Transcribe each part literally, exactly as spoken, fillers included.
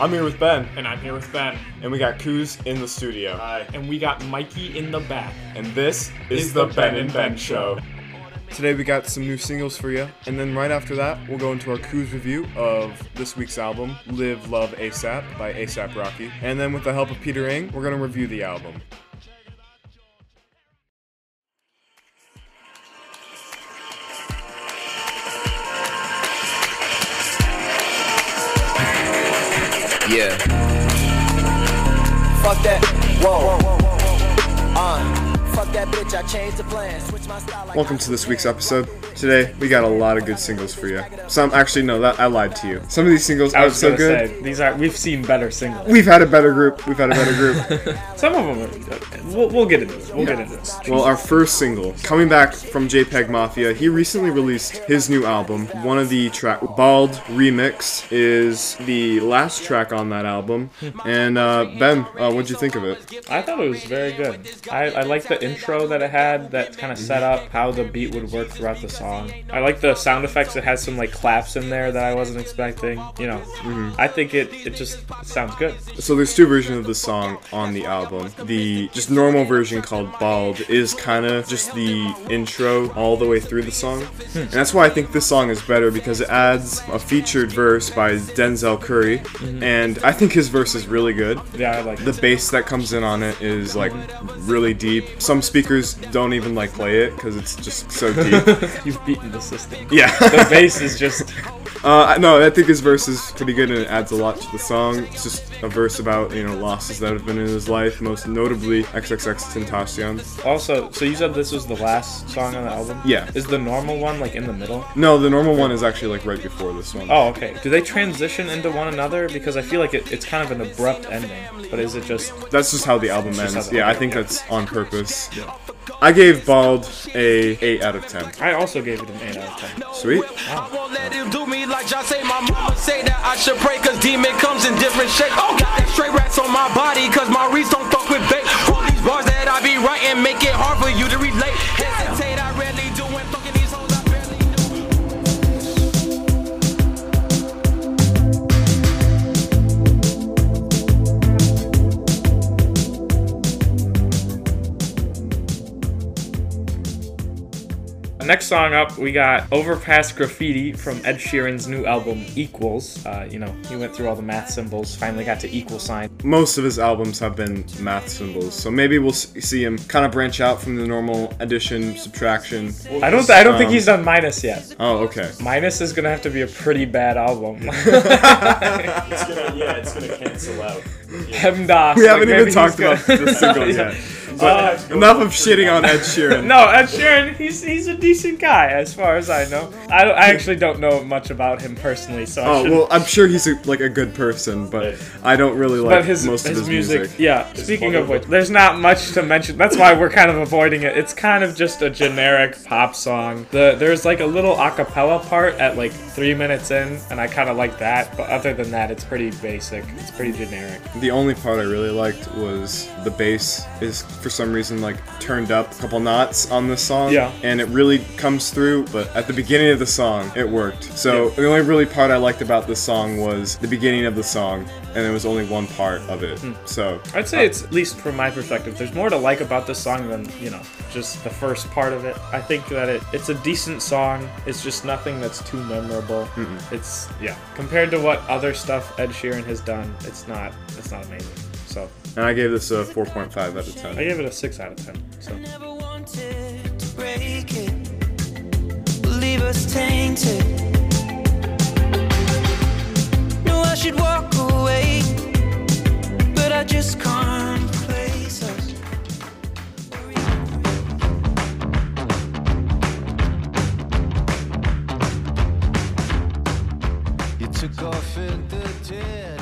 I'm here with Ben. And I'm here with Ben. And we got Kuz in the studio. Hi. And we got Mikey in the back. And this is, is the, the Ben, Ben and Ben, Ben Show. Today we got some new singles for you, and then right after that, we'll go into our Kuz review of this week's album, Live Love A$AP by A$AP Rocky. And then with the help of Peter Ng, we're going to review the album. Yeah. Fuck that. Whoa. Uh. Welcome to this week's episode. Today, we got a lot of good singles for you. Some, actually, no, that I lied to you. Some of these singles aren't so good. Say, these are, we've seen better singles. We've had a better group. We've had a better group. Some of them are good. We'll, we'll get into this. We'll yeah. get into this. Well, our first single, coming back from JPEG Mafia, he recently released his new album. One of the track, Bald Remix, is the last track on that album. And uh, Ben, uh, what'd you think of it? I thought it was very good. I, I like the intro that it had that kind of set up how the beat would work throughout the song. I like the sound effects. It has some like claps in there that I wasn't expecting, you know. Mm-hmm. I think it it just it sounds good. So there's two versions of the song on the album. The just normal version called Bald is kind of just the intro all the way through the song. Hmm. And that's why I think this song is better, because it adds a featured verse by Denzel Curry. Mm-hmm. And I think his verse is really good. Yeah, I like the it. bass that comes in on it is like mm-hmm. really deep. Some Some speakers don't even like play it because it's just so deep. You've beaten the system. Yeah. The bass is just... Uh, no, I think his verse is pretty good and it adds a lot to the song. It's just a verse about, you know, losses that have been in his life, most notably XXXTentacion. Also, so you said this was the last song on the album? Yeah. Is the normal one, like, in the middle? No, the normal one is actually, like, right before this one. Oh, okay. Do they transition into one another? Because I feel like it, it's kind of an abrupt ending, but is it just... That's just how the album ends. The yeah, album. I think that's on purpose. Yeah. I gave Bald a eight out of ten. I also gave it an eight out of ten. Sweet. Wow. Wow. Like y'all say, my mama say that I should pray, cause demon comes in different shapes. Oh, got that straight rats on my body, cause my reeds don't fuck with bait. All these bars that I be writing make it hard for you to relate. Hesitate, I rarely do, and fucking these hoes I barely Next song up, we got Overpass Graffiti from Ed Sheeran's new album, Equals. Uh, you know, he went through all the math symbols, finally got to equal sign. Most of his albums have been math symbols, so maybe we'll see him kind of branch out from the normal addition, subtraction. I don't, th I don't um, think he's done Minus yet. Oh, okay. Minus is going to have to be a pretty bad album. It's gonna, yeah, it's going to cancel out. Yeah. Hemdas. We haven't like, even talked about this single yet. Uh, enough of shitting on Ed Sheeran. No, Ed Sheeran, he's he's a decent guy as far as I know. I, don't, I actually don't know much about him personally, so. Oh I well, I'm sure he's a, like a good person, but yeah. I don't really like his, most his of his music. music. Yeah. It's Speaking horrible. of which, there's not much to mention. That's why we're kind of avoiding it. It's kind of just a generic pop song. The there's like a little acapella part at like three minutes in, and I kind of like that. But other than that, it's pretty basic. It's pretty generic. The only part I really liked was the bass is. For some reason, like turned up a couple knots on this song, yeah, and it really comes through. But at the beginning of the song, it worked. So yeah. The only really part I liked about this song was the beginning of the song, and there was only one part of it. Hmm. So I'd say uh, it's at least from my perspective, there's more to like about this song than you know just the first part of it. I think that it it's a decent song. It's just nothing that's too memorable. Mm-mm. It's yeah compared to what other stuff Ed Sheeran has done, it's not it's not amazing. So. And I gave this a four point five out of ten. I gave it a six out of ten. So. I never wanted to break it, leave us tainted. Knew I should walk away, but I just can't place us. You took off in the jet.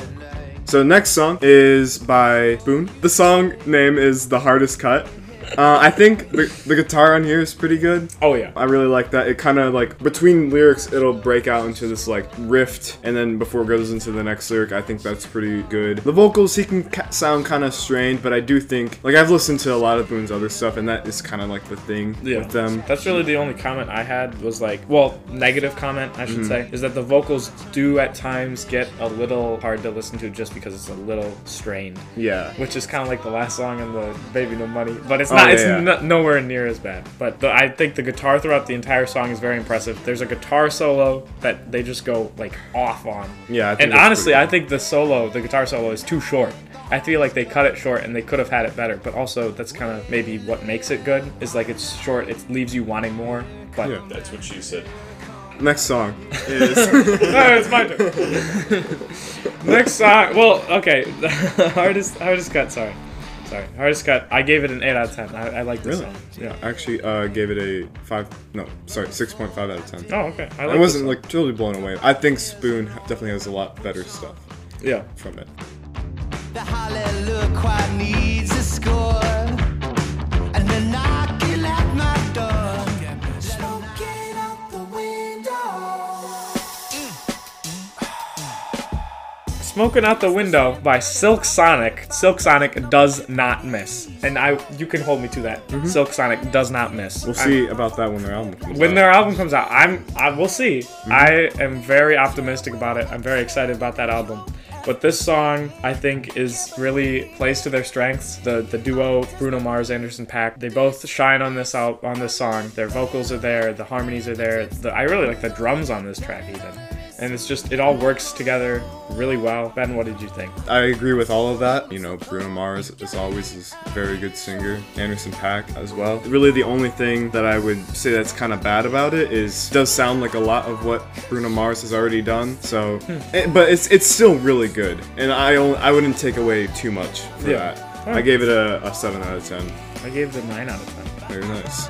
So next song is by Spoon. The song name is The Hardest Cut. Uh, I think the, the guitar on here is pretty good. Oh yeah. I really like that. It kind of like, between lyrics, it'll break out into this like riff, and then before it goes into the next lyric, I think that's pretty good. The vocals, he can ca sound kind of strained, but I do think, like, I've listened to a lot of Boone's other stuff, and that is kind of like the thing yeah. with them. That's really the only comment I had was like, well, negative comment, I should mm. say, is that the vocals do at times get a little hard to listen to just because it's a little strained. Yeah. Which is kind of like the last song in the Baby No Money, but it's not. Oh, yeah, it's yeah. No, nowhere near as bad, but the, I think the guitar throughout the entire song is very impressive. There's a guitar solo that they just go like off on. Yeah, I think and honestly, I think the solo, the guitar solo, is too short. I feel like they cut it short and they could have had it better, but also that's kind of maybe what makes it good. Is like it's short, it leaves you wanting more. But yeah, that's what she said. Next song is. No, it's my turn. Next song. Well, okay, hardest hardest cut. Sorry. Sorry, hardest cut. I gave it an eight out of ten. I, I like this really? song. Yeah, I actually uh, gave it a five. No, sorry, six point five out of ten. Oh, okay. I, like I wasn't like totally blown away. I think Spoon definitely has a lot better stuff. Yeah, from it. The hallelujah choir needs a score, and they're knocking at my door. Smoking out the window. Smoking out the window by Silk Sonic. Silk Sonic does not miss, and I you can hold me to that. Mm-hmm. Silk Sonic does not miss. We'll see I'm, about that when their album comes when out. their album comes out. I'm I will see. Mm-hmm. I am very optimistic about it. I'm very excited about that album. But this song, I think, is really plays to their strengths. The the duo, Bruno Mars, Anderson .Paak, they both shine on this out on this song. Their vocals are there, the harmonies are there. The, I really like the drums on this track even. And it's just, it all works together really well. Ben, what did you think? I agree with all of that. You know, Bruno Mars, as always, is a very good singer. Anderson .Paak as well. Really the only thing that I would say that's kind of bad about it is, it does sound like a lot of what Bruno Mars has already done. So, hmm. it, but it's it's still really good. And I, only, I wouldn't take away too much for yeah. that. Right. I gave it a, a seven out of ten. I gave it a nine out of ten. Very nice.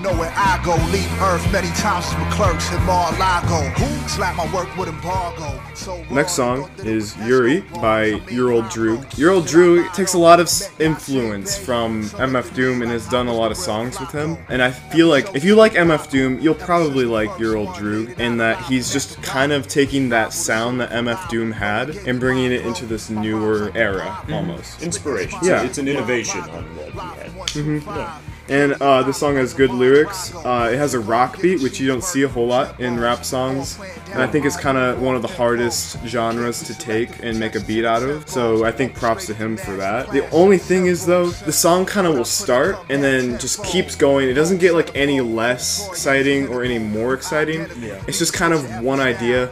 Know where I go, leave Earth many times with clerks in Mar-a-Lago. Slap my work with embargo. So next song is Yuri by Your Old Drew. Your Old Drew takes a lot of influence from M F Doom and has done a lot of songs with him. And I feel like if you like M F Doom, you'll probably like Your Old Drew in that he's just kind of taking that sound that M F Doom had and bringing it into this newer era, almost. Inspiration. Yeah. It's an innovation on what he had. Mm-hmm. Yeah. And uh, this song has good lyrics. Uh, it has a rock beat, which you don't see a whole lot in rap songs. And I think it's kind of one of the hardest genres to take and make a beat out of. So I think props to him for that. The only thing is, though, the song kind of will start and then just keeps going. It doesn't get like any less exciting or any more exciting. Yeah. It's just kind of one idea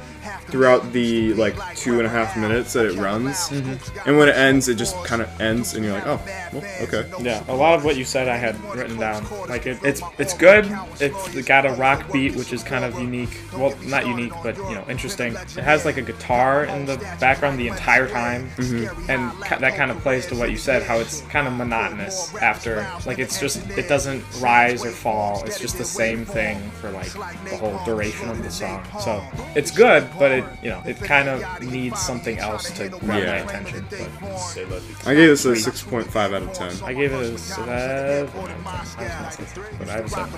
throughout the like two and a half minutes that it runs. Mm-hmm. And when it ends, it just kind of ends and you're like, oh, well, okay. Yeah, a lot of what you said I had written down. Like it, it's it's good. It's got a rock beat, which is kind of unique. Well, not unique, but you know, interesting. It has like a guitar in the background the entire time. Mm-hmm. And that kind of plays to what you said, how it's kind of monotonous after. Like it's just, it doesn't rise or fall. It's just the same thing for like the whole duration of the song. So it's good, but it, you know, it kind of needs something else to grab yeah. my attention. But I gave this a six point five out of ten. I gave it a seven out of ten. But I have a seven.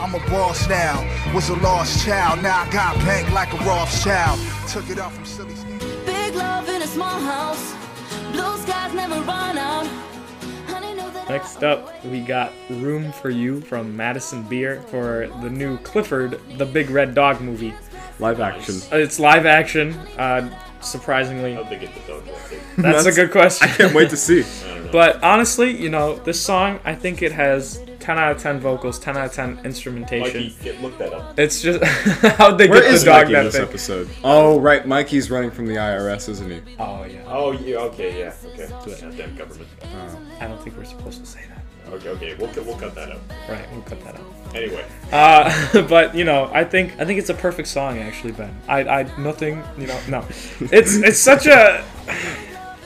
I'm a boss now. Was a lost child. Now I got banked like a Rothschild. Took it off from silly. Big love in a small house. Blue skies never run out. Next up, we got Room for You from Madison Beer for the new Clifford the Big Red Dog movie. Live action. It's live action, uh, surprisingly. How big is the dog? That's, That's a good question. I can't wait to see. But honestly, you know, this song, I think it has ten out of ten vocals, ten out of ten instrumentation. Mikey, get, look that up. It's just how'd they Where get the dog Mikey that in this thing? Episode? Oh, right. Mikey's running from the I R S, isn't he? Oh, yeah. Oh, yeah. Okay, yeah. Okay. Goddamn government. Uh, I don't think we're supposed to say that. Okay, okay, we'll, we'll cut that out. Right, we'll cut that out. Anyway. Uh, but, you know, I think I think it's a perfect song, actually, Ben. I, I, nothing, you know, no. It's, it's such a,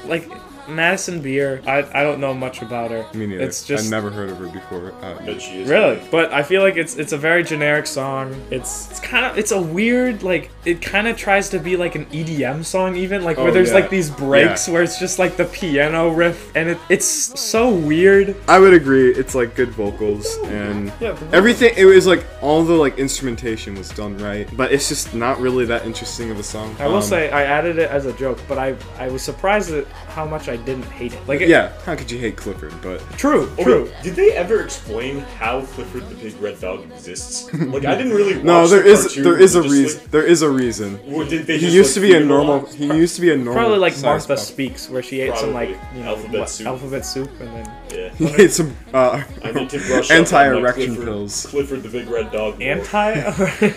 like, Madison Beer, I I don't know much about her. Me neither. It's just, I've never heard of her before. Uh, but she is really, funny. But I feel like it's it's a very generic song. It's it's kind of it's a weird like it kind of tries to be like an E D M song even like where oh, there's yeah. like these breaks yeah. where it's just like the piano riff and it it's so weird. I would agree. It's like good vocals and yeah, vocals. everything. It was like all the like instrumentation was done right, but it's just not really that interesting of a song. I will um, say I added it as a joke, but I I was surprised at how much I didn't hate it. Like it, yeah, how could you hate Clifford? But true, true. Did they ever explain how Clifford the Big Red Dog exists? Like I didn't really. Watch no, there the is there is a reason. Like, there is a reason. Did they he used like, to be a normal. Lines? He used to be a normal. Probably like Martha pop. Speaks, where she ate Probably. some like you know, alphabet what, soup. Alphabet soup, and then yeah. he ate some uh, anti-erection Clifford, pills. Clifford the Big Red Dog. Anti?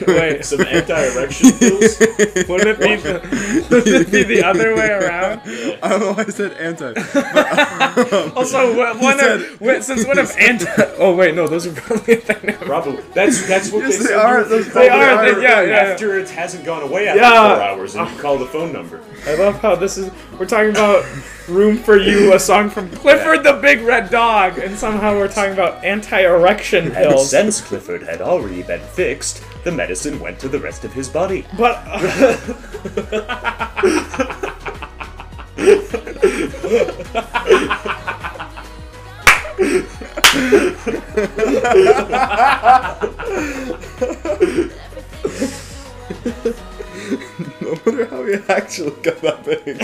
Wait, some anti-erection pills. Wouldn't it be the, would it be the other way around? Yeah. I don't know why I said anti. But, um, also, when said, of, when, since when of anti? Oh wait, no, those are probably a thing. Probably. That's that's what yes, they, they are. Those they, they are. are they, yeah, yeah. After it hasn't gone away after yeah. four hours, and you call the phone number. I love how this is. We're talking about Room for You, a song from Clifford the Big Red Dog, and somehow we're talking about anti-erection pills. And since Clifford had already been fixed, the medicine went to the rest of his body. But. Uh, No wonder how we actually got that big.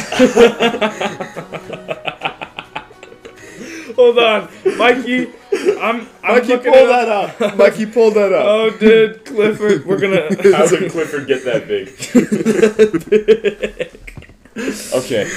Hold on, Mikey. I'm, I'm Mikey, pull that up. up. Mikey, pull that up. Oh, dude, Clifford, we're gonna. How did Clifford get that big? Okay.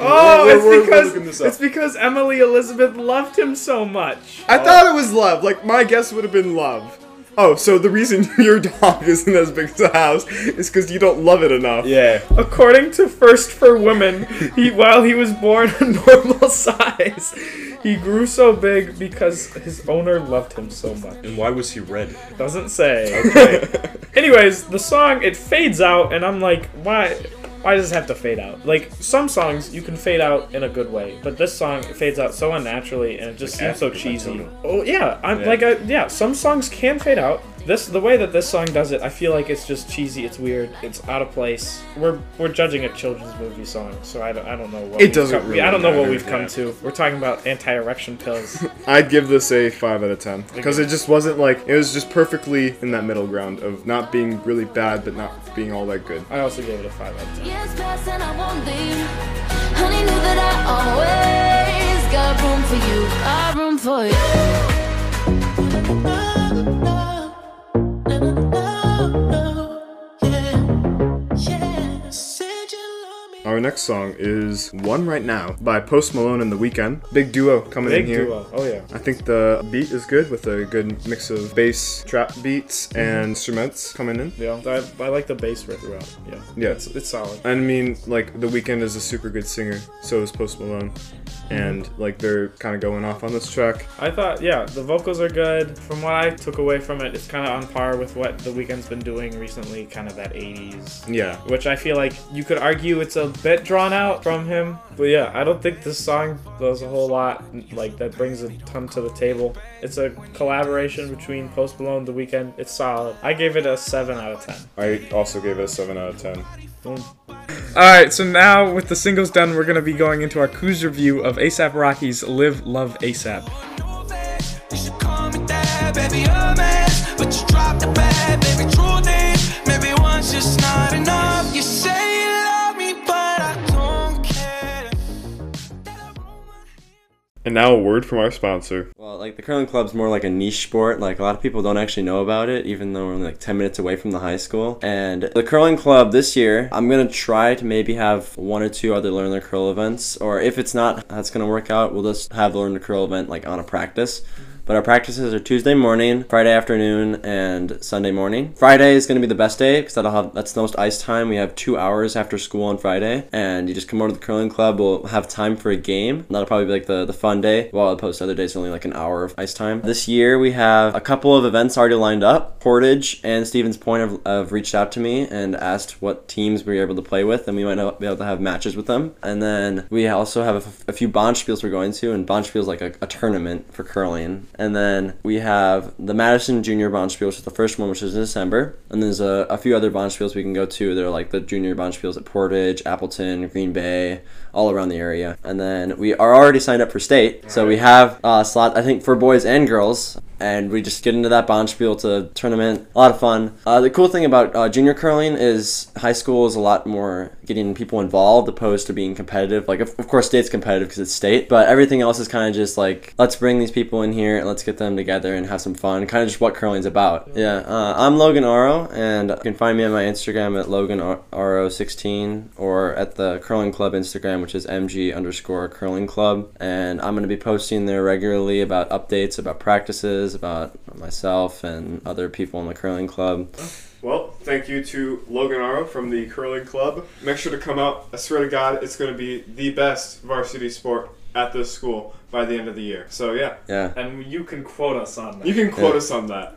Oh, we're, we're, it's because it's because Emily Elizabeth loved him so much. I oh. thought it was love. Like my guess would have been love. Oh, so the reason your dog isn't as big as a house is because you don't love it enough. Yeah. According to First for Women, he, while he was born a normal size, he grew so big because his owner loved him so much. And why was he red? Doesn't say. Okay. Anyways, the song, it fades out, and I'm like, why? Why does it have to fade out? Like, some songs you can fade out in a good way, but this song fades out so unnaturally and it just like seems so cheesy. Oh yeah, I'm yeah. like, I, yeah, some songs can fade out. This the way that this song does it, I feel like it's just cheesy. It's weird. It's out of place. We're we're judging a children's movie song, so I don't I don't know what it doesn't. Come, really I don't know what we've come that. to. We're talking about anti-erection pills. I'd give this a five out of ten because it just wasn't like it was just perfectly in that middle ground of not being really bad but not being all that good. I also gave it a five out of ten. Years pass and I won't leave. Honey knew that I always got room for you. I room for you. Our next song is One Right Now by Post Malone and The Weeknd. Big duo coming Big in here. Big duo, oh yeah. I think the beat is good with a good mix of bass, trap beats, mm-hmm. and instruments coming in. Yeah, I, I like the bass right throughout. Yeah, yeah, it's, it's solid. And I mean, like, The Weeknd is a super good singer, so is Post Malone. And like they're kind of going off on this track. I thought, yeah, the vocals are good. From what I took away from it, it's kind of on par with what The Weeknd's been doing recently, kind of that eighties. Yeah. Which I feel like you could argue it's a bit drawn out from him. But yeah, I don't think this song does a whole lot like that brings a ton to the table. It's a collaboration between Post Malone and The Weeknd. It's solid. I gave it a seven out of ten. I also gave it a seven out of ten. Boom. Alright, so now with the singles done, we're going to be going into our cruise review of A$AP Rocky's Live, Love, A$AP. And now a word from our sponsor. Well, like the curling club's more like a niche sport. Like a lot of people don't actually know about it, even though we're only like ten minutes away from the high school. And the curling club this year, I'm going to try to maybe have one or two other Learn to Curl events. Or if it's not, that's going to work out. We'll just have a Learn to Curl event like on a practice. But our practices are Tuesday morning, Friday afternoon, and Sunday morning. Friday is going to be the best day because that'll have that's the most ice time. We have two hours after school on Friday, and you just come over to the curling club. We'll have time for a game. That'll probably be like the the fun day. While well, opposed to other days, only like an hour of ice time. This year we have a couple of events already lined up. Portage and Stevens Point have, have reached out to me and asked what teams we were able to play with, and we might be able to have matches with them. And then we also have a, a few Bonspiels we're going to, and Bonspiel is like a, a tournament for curling. And then we have the Madison Junior Bonspiel, which is the first one, which is in December. And there's a, a few other Bonspiels we can go to. They're like the junior Bonspiels at Portage, Appleton, Green Bay, all around the area. And then we are already signed up for state, so we have uh, slot, I think, for boys and girls. And we just get into that Bonspiel to tournament. A lot of fun. Uh, the cool thing about uh, junior curling is high school is a lot more getting people involved opposed to being competitive. Like, of, of course, state's competitive because it's state, but everything else is kind of just like, let's bring these people in here and let's get them together and have some fun. Kind of just what curling's about. Yeah, uh, I'm Logan Aro, and you can find me on my Instagram at Logan Aro sixteen or at the Curling Club Instagram, which is M G underscore Curling Club. And I'm going to be posting there regularly about updates, about practices, about myself and other people in the curling club. Well, thank you to Logan Aro from the curling club. Make sure to come out. I swear to God, it's going to be the best varsity sport at this school by the end of the year. So yeah, yeah. And you can quote us on that. You can quote yeah. us on that.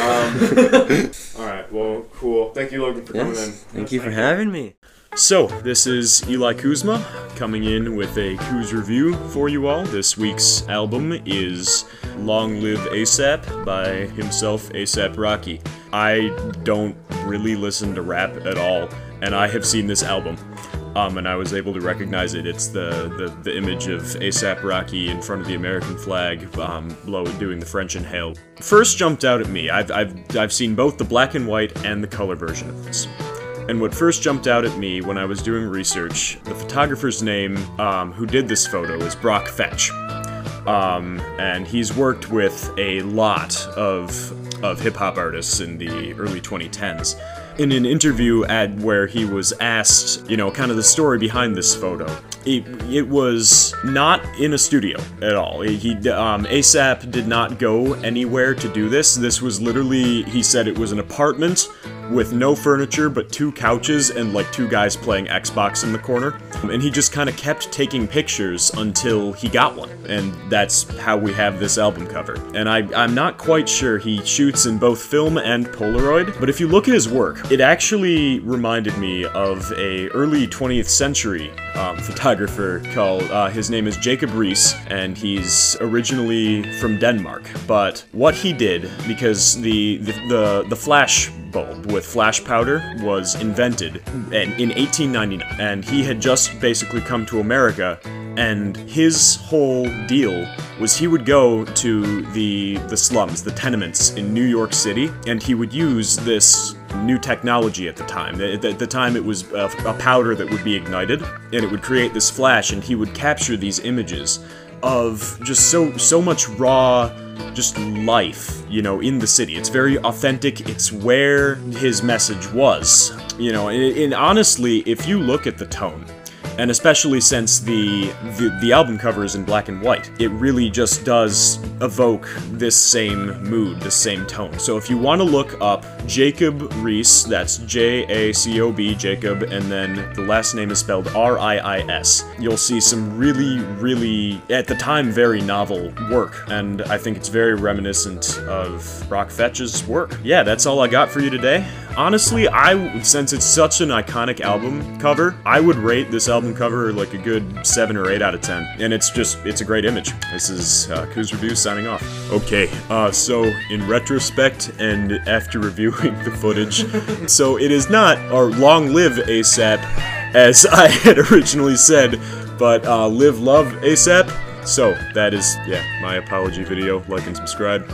Um, all right. Well, cool. Thank you, Logan, for yes. coming in. Thank yes, you for thank having you. me. So, this is Eli Kuzma coming in with a Kuz review for you all. This week's album is Long Live A$AP by himself, A$AP Rocky. I don't really listen to rap at all, and I have seen this album, um, and I was able to recognize it. It's the, the, the image of A$AP Rocky in front of the American flag, um, Low doing the French inhale. First jumped out at me. I've, I've, I've seen both the black and white and the color version of this. And what first jumped out at me when I was doing research, the photographer's name um, who did this photo is Brock Fetch. Um, and he's worked with a lot of, of hip-hop artists in the early twenty tens. In an interview at where he was asked, you know, kind of the story behind this photo, it, it was not in a studio at all. He, um, A$AP did not go anywhere to do this. This was literally, he said it was an apartment with no furniture but two couches and like two guys playing Xbox in the corner. And he just kind of kept taking pictures until he got one. And that's how we have this album cover. And I, I'm not quite sure. He shoots in both film and Polaroid, but if you look at his work, it actually reminded me of a early twentieth century um, photographer called, uh, his name is Jacob Riis, and he's originally from Denmark. But what he did, because the, the, the, the flash bulb with flash powder was invented in, in eighteen ninety-nine, and he had just basically come to America, and his whole deal was he would go to the, the slums, the tenements in New York City, and he would use this new technology at the time. At the time, it was a powder that would be ignited, and it would create this flash, and he would capture these images of just so so much raw, just life, you know, in the city. It's very authentic. It's where his message was, you know. And, and honestly, if you look at the tone, and especially since the, the the album cover is in black and white, it really just does evoke this same mood, this same tone. So if you want to look up Jacob Riis, that's J A C O B, Jacob, and then the last name is spelled R I I S, you'll see some really, really, at the time, very novel work. And I think it's very reminiscent of Brock Fetch's work. Yeah, that's all I got for you today. Honestly, I, since it's such an iconic album cover, I would rate this album cover like a good seven or eight out of ten. And it's just, it's a great image. This is uh, Kuz Review signing off. Okay, uh, so in retrospect and after reviewing the footage, so it is not our Long Live A$AP as I had originally said, but uh, Live Love A$AP. So that is, yeah, my apology video. Like and subscribe.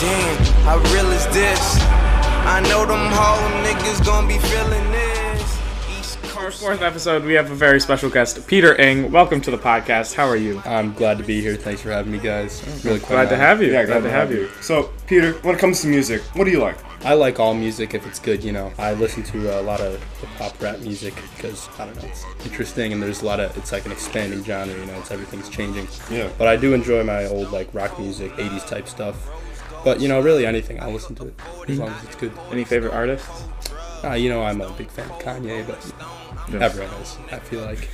Damn, how real is this? I know them whole niggas gonna be feeling this. East Coast. Fourth episode, we have a very special guest, Peter Ng. Welcome to the podcast. How are you? I'm glad to be here. Thanks for having me, guys. I'm really glad to have you. Yeah, glad, glad to have you. So, Peter, when it comes to music, what do you like? I like all music if it's good, you know. I listen to a lot of hip-hop rap music because, I don't know, it's interesting and there's a lot of, it's like an expanding genre, you know, it's everything's changing. Yeah. But I do enjoy my old, like, rock music, eighties type stuff. But, you know, really anything, I'll listen to it as long as it's good. Any favorite artists? Uh, you know, I'm a big fan of Kanye, but yes. Everyone is, I feel like.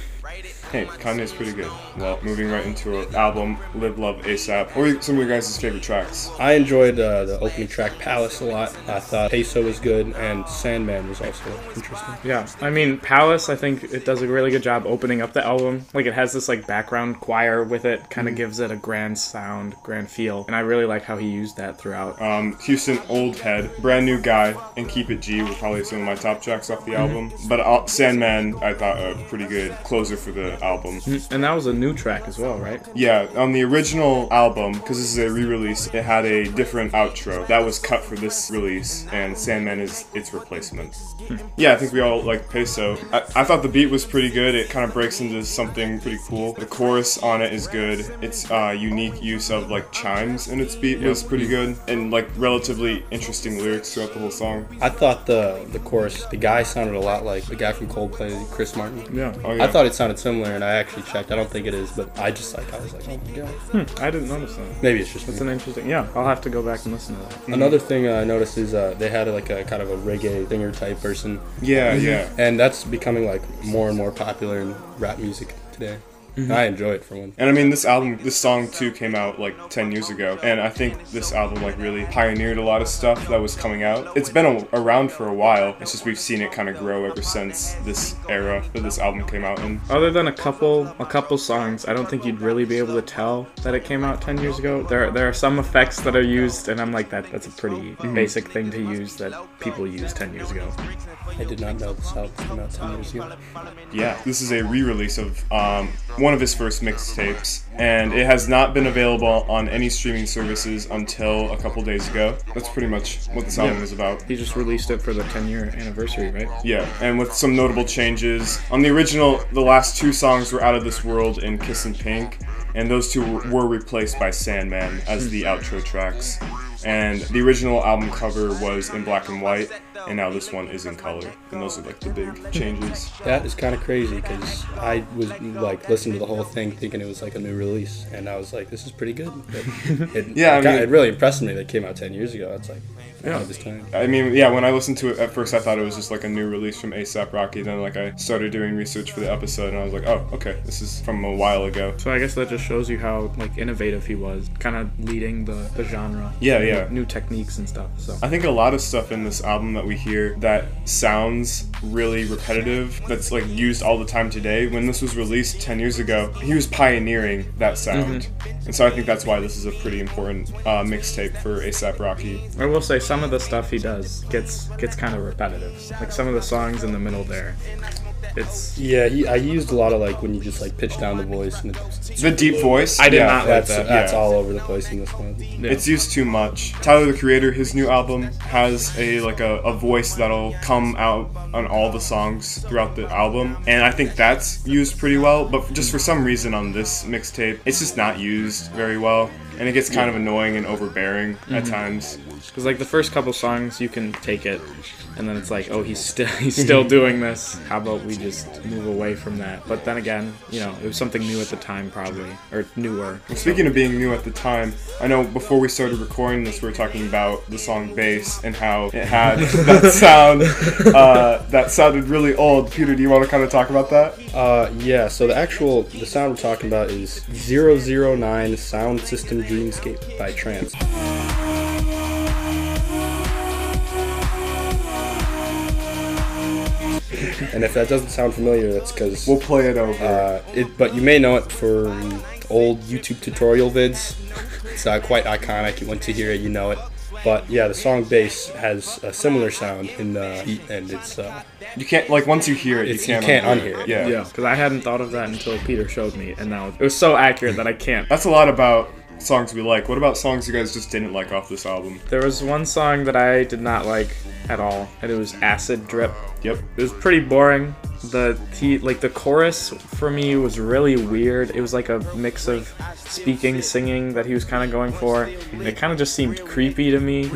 Hey, Kanye's pretty good. Well, moving right into an album, Live Love A$AP. What were some of your guys' favorite tracks? I enjoyed uh, the opening track, Palace, a lot. I thought Peso was good, and Sandman was also interesting. Yeah, I mean, Palace, I think it does a really good job opening up the album. Like, it has this, like, background choir with it. Kind of mm-hmm. gives it a grand sound, grand feel. And I really like how he used that throughout. Um, Houston, Old Head, Brand New Guy, and Keep It G were probably some of my top tracks off the mm-hmm. album. But uh, Sandman, I thought, a pretty good closer for the album. And that was a new track as well, right? Yeah, on the original album, because this is a re-release, it had a different outro that was cut for this release, and Sandman is its replacement. Hmm. Yeah, I think we all like Peso. I, I thought the beat was pretty good. It kind of breaks into something pretty cool. The chorus on it is good. Its uh, unique use of like chimes in its beat yep. was pretty good, and like relatively interesting lyrics throughout the whole song. I thought the the chorus, the guy sounded a lot like the guy from Coldplay, Chris Martin. Yeah. Oh, yeah. I thought it sounded similar. And I actually checked. I don't think it is, but I just like, I was like, oh my god. Hmm, I didn't notice that. Maybe it's just That's me. An interesting, yeah, I'll have to go back and listen to that. Mm-hmm. Another thing I noticed is uh, they had like a kind of a reggae singer type person. Yeah, mm-hmm. yeah. And that's becoming like more and more popular in rap music today. Mm-hmm. I enjoy it for one. And I mean, this album, this song too came out like ten years ago, and I think this album like really pioneered a lot of stuff that was coming out. It's been a- around for a while, it's just we've seen it kind of grow ever since this era that this album came out in. Other than a couple a couple songs, I don't think you'd really be able to tell that it came out ten years ago. There, there are some effects that are used, and I'm like, that that's a pretty mm-hmm. basic thing to use that people used ten years ago. I did not know this album came out ten years ago. Yeah, this is a re-release of um, one of his first mixtapes, and it has not been available on any streaming services until a couple days ago. That's pretty much what this album yeah. is about. He just released it for the ten year anniversary, right? Yeah, and with some notable changes. On the original, the last two songs were Out of This World and Kiss and Pink, and those two were replaced by Sandman as the outro tracks. And the original album cover was in black and white, and now this one is in color. And those are like the big changes. That is kind of crazy, because I was like listening to the whole thing thinking it was like a new release, and I was like, this is pretty good. But it, yeah, it, got, I mean, it really impressed me that it came out ten years ago. It's like, yeah. This time. I mean, yeah, when I listened to it at first, I thought it was just like a new release from A$AP Rocky. Then like I started doing research for the episode, and I was like, oh, okay, this is from a while ago. So I guess that just shows you how like innovative he was, kind of leading the, the genre. Yeah, yeah. Yeah. New techniques and stuff. So I think a lot of stuff in this album that we hear that sounds really repetitive, that's like used all the time today, when this was released ten years ago, he was pioneering that sound. Mm-hmm. And so I think that's why this is a pretty important uh, mixtape for A$AP Rocky. I will say some of the stuff he does gets gets kind of repetitive. Like some of the songs in the middle there. It's yeah. He, I used a lot of like when you just like pitch down the voice and it's, the deep voice. I did yeah, not like that. that. That's yeah. all over the place in this one. Yeah. It's used too much. Tyler the Creator, his new album has a like a, a voice that'll come out on all the songs throughout the album, and I think that's used pretty well. But just for some reason on this mixtape, it's just not used very well, and it gets kind yeah. of annoying and overbearing mm-hmm. at times. Because like the first couple songs, you can take it, and then it's like, oh, he's still he's still doing this. How about we just move away from that? But then again, you know, it was something new at the time, probably, or newer. Well, speaking so. of being new at the time, I know before we started recording this, we were talking about the song "Bass" and how it had that sound uh, that sounded really old. Peter, do you want to kind of talk about that? Uh, yeah. So the actual the sound we're talking about is zero zero nine Sound System Dreamscape by Trance. And if that doesn't sound familiar, that's because we'll play it over. Uh, it, but you may know it for old YouTube tutorial vids. It's uh, quite iconic. Once you hear it, you know it. But yeah, the song "Bass" has a similar sound in the beat, and it's uh, you can't like once you hear it, you can't, you can't unhear it. it. Yeah, yeah. Because I hadn't thought of that until Peter showed me, and now it was so accurate that I can't. That's a lot about songs we like. What about songs you guys just didn't like off this album? There was one song that I did not like at all, and it was Acid Drip. Yep. It was pretty boring. The he, like the chorus for me was really weird. It was like a mix of speaking, singing that he was kind of going for. It kind of just seemed creepy to me.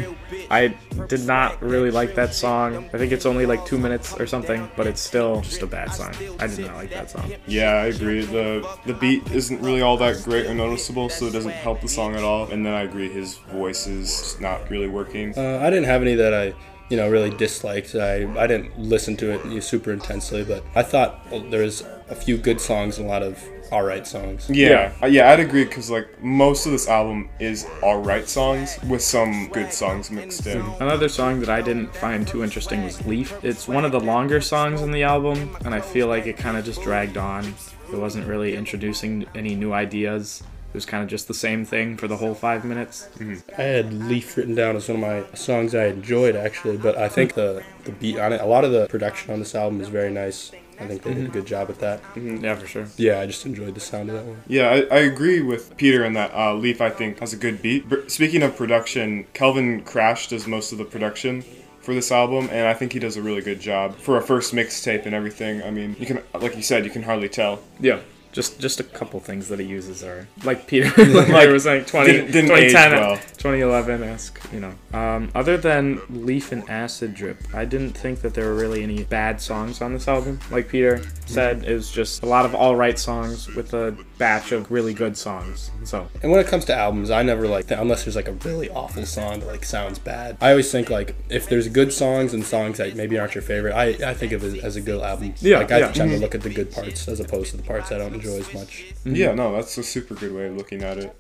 I did not really like that song. I think it's only like two minutes or something, but it's still just a bad song. I did not like that song. Yeah, I agree. The the beat isn't really all that great or noticeable, so it doesn't help the song at all. And then I agree, his voice is not really working. Uh, I didn't have any that I... you know, really disliked. I, I didn't listen to it super intensely, but I thought well, there was a few good songs and a lot of alright songs. Yeah, yeah, yeah I'd agree, because like most of this album is alright songs with some good songs mixed in. Another song that I didn't find too interesting was Leaf. It's one of the longer songs on the album, and I feel like it kind of just dragged on. It wasn't really introducing any new ideas. It was kind of just the same thing for the whole five minutes. Mm-hmm. I had Leaf written down as one of my songs I enjoyed, actually, but I think the, the beat on it, a lot of the production on this album is very nice. I think they mm-hmm. did a good job at that. Mm-hmm. Yeah, for sure. Yeah, I just enjoyed the sound of that one. Yeah, I, I agree with Peter in that uh, Leaf, I think, has a good beat. But speaking of production, Kelvin Crash does most of the production for this album, and I think he does a really good job for a first mixtape and everything. I mean, you can, like you said, you can hardly tell. Yeah. Just just a couple things that he uses are, like Peter, like Peter was like twenty, didn't, didn't twenty ten, well. twenty eleven-esque, you know. Um, other than Leaf and Acid Drip, I didn't think that there were really any bad songs on this album. Like Peter said, it was just a lot of all right songs with a batch of really good songs. So. And when it comes to albums, I never like, th- unless there's like a really awful song that like sounds bad. I always think like, if there's good songs and songs that maybe aren't your favorite, I, I think of it as a good album. Yeah, like I yeah. try to look at the good parts as opposed to the parts I don't enjoy. As much. Mm-hmm. Yeah, no, that's a super good way of looking at it.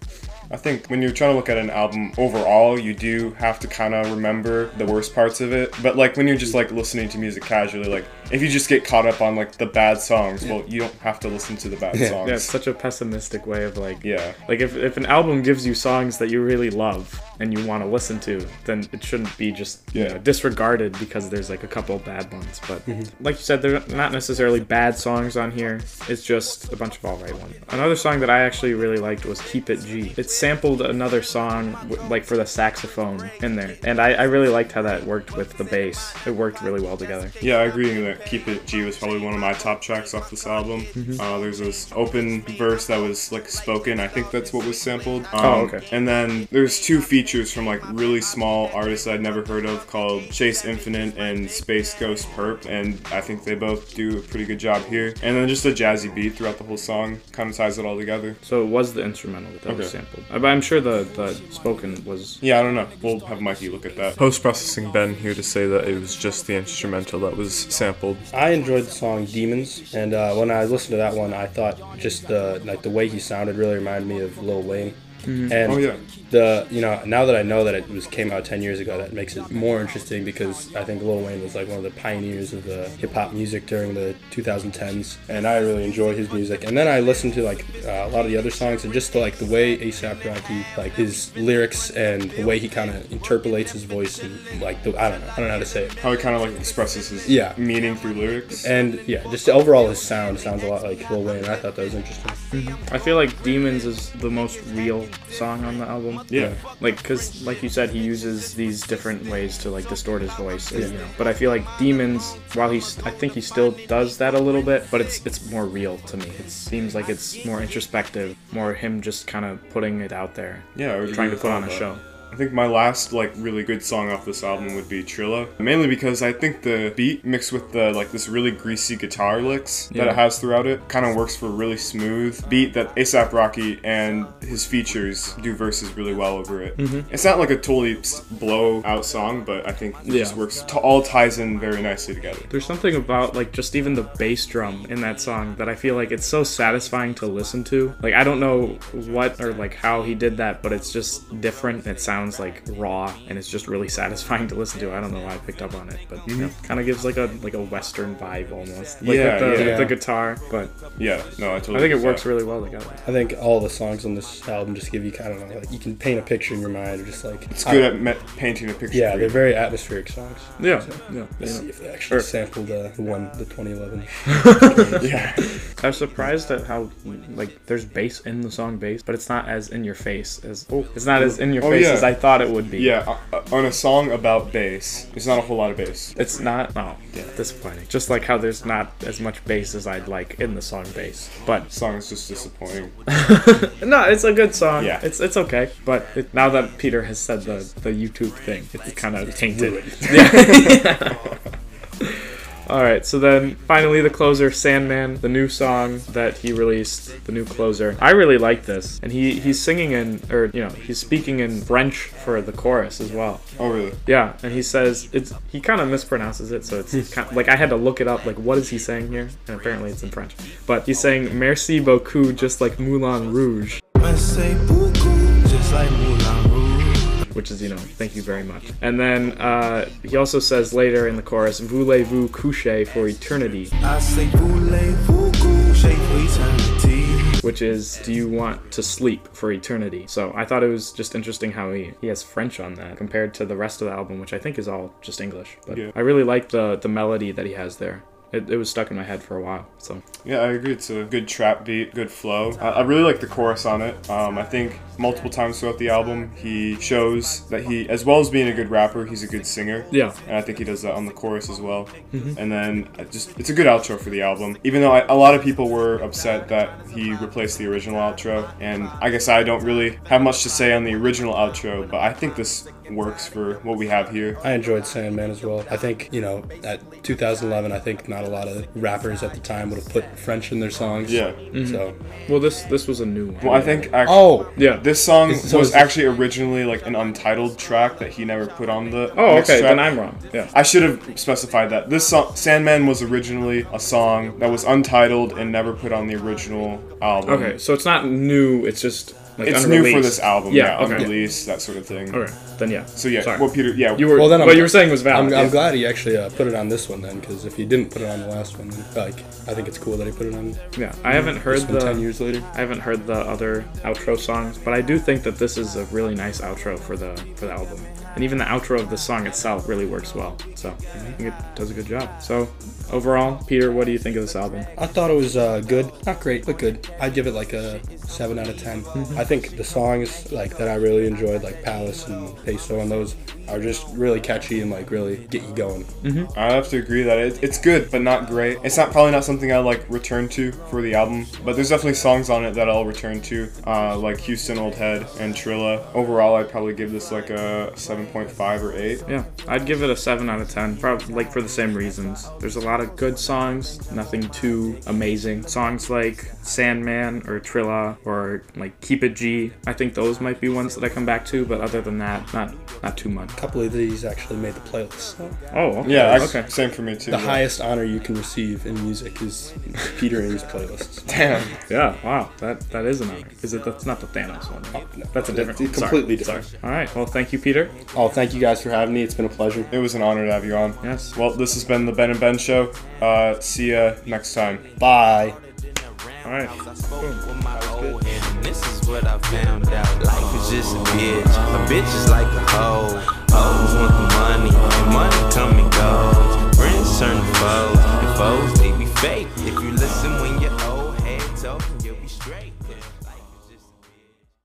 I think when you're trying to look at an album overall, you do have to kind of remember the worst parts of it. But like when you're just like listening to music casually, like if you just get caught up on like the bad songs, well, you don't have to listen to the bad yeah. songs. Yeah, it's such a pessimistic way of like, yeah, like if, if an album gives you songs that you really love and you want to listen to, then it shouldn't be just yeah. you know, disregarded because there's like a couple of bad ones. But mm-hmm. like you said, they're not necessarily bad songs on here. It's just a bunch of all right ones. Another song that I actually really liked was Keep It G. It's sampled another song like for the saxophone in there, and I, I really liked how that worked with the bass. It worked really well together. Yeah, I agree that Keep It G was probably one of my top tracks off this album. Mm-hmm. Uh, there's this open verse that was like spoken. I think that's what was sampled. Um, oh, okay. And then there's two features from like really small artists I'd never heard of called Chase Infinite and Space Ghost Perp, and I think they both do a pretty good job here. And then just a jazzy beat throughout the whole song kind of ties it all together. So it was the instrumental that okay. was sampled. I'm sure the, the spoken was... Yeah, I don't know. We'll have Mikey look at that. Post-processing Ben here to say that it was just the instrumental that was sampled. I enjoyed the song Demons, and uh, when I listened to that one, I thought just the like the way he sounded really reminded me of Lil Wayne. Mm-hmm. And oh, yeah. the you know now that I know that it was came out ten years ago, that makes it more interesting because I think Lil Wayne was like one of the pioneers of the hip-hop music during the twenty tens, and I really enjoyed his music. And then I listened to like uh, a lot of the other songs, and just the, like the way A$AP Rocky, like his lyrics and the way he kind of interpolates his voice and like the, I don't know I don't know how to say it, how he kind of like expresses his yeah. meaning through lyrics, and yeah just overall his sound sounds a lot like Lil Wayne, and I thought that was interesting. Mm-hmm. I feel like Demons is the most real song on the album. Yeah. Like, because, like you said, he uses these different ways to, like, distort his voice. Yeah. You know. But I feel like Demons, while he's, I think he still does that a little bit, but it's it's more real to me. It seems like it's more introspective, more him just kind of putting it out there. Yeah. Or trying to put on a show. I think my last, like, really good song off this album would be Trilla. Mainly because I think the beat mixed with the, like, this really greasy guitar licks that yeah. it has throughout it kind of works for a really smooth beat that A$AP Rocky and his features do verses really well over it. Mm-hmm. It's not like a totally blow-out song, but I think it yeah. just works, t- all ties in very nicely together. There's something about, like, just even the bass drum in that song that I feel like it's so satisfying to listen to. Like, I don't know what or, like, how he did that, but it's just different. It sounds sounds like raw, and it's just really satisfying to listen to. I don't know why I picked up on it, but you know, kind of gives like a like a Western vibe almost, like yeah, with the, yeah. with the guitar. But yeah, no, I totally. I think it works that. really well together. I think all the songs on this album just give you kind of like you can paint a picture in your mind, or just like it's I, good at painting a picture. Yeah, they're you. very atmospheric songs. Yeah, so, yeah. Let's yeah. see if they actually or, sampled uh, the one, the twenty eleven. Yeah, I'm surprised at how like there's bass in the song bass, but it's not as in your face as oh, it's not as in your oh, face yeah. as I thought it would be. Yeah, on a song about bass, it's not a whole lot of bass. It's not. Oh, yeah, disappointing. Just like how there's not as much bass as I'd like in the song bass, but the song is just disappointing. No, it's a good song. Yeah, it's it's okay, but it, now that Peter has said the the YouTube thing, it's kind of tainted. Yeah. Alright, so then finally the closer, Sandman, the new song that he released, the new closer. I really like this, and he, he's singing in, or you know, he's speaking in French for the chorus as well. Oh really? Yeah, and he says, it's he kind of mispronounces it, so it's kind of, like I had to look it up, like what is he saying here? And apparently it's in French. But he's saying, merci beaucoup, just like Moulin Rouge. Merci beaucoup, just like Moulin Rouge. Which is, you know, thank you very much. And then uh, he also says later in the chorus, voulez-vous coucher for eternity? I say, voulez-vous coucher for eternity. Which is, do you want to sleep for eternity? So I thought it was just interesting how he, he has French on that compared to the rest of the album, which I think is all just English. But yeah. I really like the, the melody that he has there. It, it was stuck in my head for a while, so. Yeah, I agree. It's a good trap beat, good flow. I, I really like the chorus on it. Um, I think multiple times throughout the album, he shows that he, as well as being a good rapper, he's a good singer. Yeah. And I think he does that on the chorus as well. Mm-hmm. And then I just, it's a good outro for the album. Even though I, a lot of people were upset that he replaced the original outro, and I guess I don't really have much to say on the original outro, but I think this works for what we have here. I enjoyed Sandman as well. I think, you know, at two thousand eleven, I think not a lot of rappers at the time would have put French in their songs. Yeah. Mm-hmm. So. Well, this this was a new one. Well, I think. I, oh. Yeah. This song is, so was this actually originally like an untitled track that he never put on the. Oh, okay. Track. Then I'm wrong. Yeah. I should have specified that this song, Sandman, was originally a song that was untitled and never put on the original album. Okay, so it's not new. It's just. Like it's new for this album, yeah, yeah okay. unreleased, that sort of thing. Okay, then yeah. So yeah, Sorry. what Peter, yeah, you were, well, then what I'm, you were saying was valid. I'm, yeah. I'm glad he actually uh, put it on this one then, because if he didn't put it on the last one, then, like I think it's cool that he put it on. Yeah, I haven't heard the ten years later. I haven't heard the other outro songs, but I do think that this is a really nice outro for the for the album, and even the outro of the song itself really works well. So I think it does a good job. So overall, Peter, what do you think of this album? I thought it was uh, good, not great, but good. I'd give it like a seven out of ten. Mm-hmm. I think the songs like that I really enjoyed, like Palace and Peso, and those are just really catchy and like really get you going. Mm-hmm. I have to agree that it, it's good, but not great. It's not probably not something I like return to for the album, but there's definitely songs on it that I'll return to, uh, like Houston Old Head and Trilla. Overall, I'd probably give this like a seven point five or eight. Yeah, I'd give it a seven out of ten, probably like for the same reasons. There's a lot of good songs, nothing too amazing. Songs like Sandman or Trilla or like Keep It G. I think those might be ones that I come back to, but other than that, not not too much. A couple of these actually made the playlist. Oh, okay. Yeah, I, okay. Same for me too. The yeah. highest honor you can receive in music is Peter Ng's playlists. Damn. Yeah. Wow. That that is an honor. Is it? That's not the Thanos one. Oh, no. That's a different. It's completely Sorry. different. Sorry. All right. Well, thank you, Peter. Oh, thank you guys for having me. It's been a pleasure. It was an honor to have you on. Yes. Well, this has been the Ben and Ben Show. Uh, see ya next time. Bye. All right. This is what I found out. Life is just a bitch. A bitch is like a hoe. Hoes want the money. Money come and goes. Friends turn to foes. And foes, they be fake.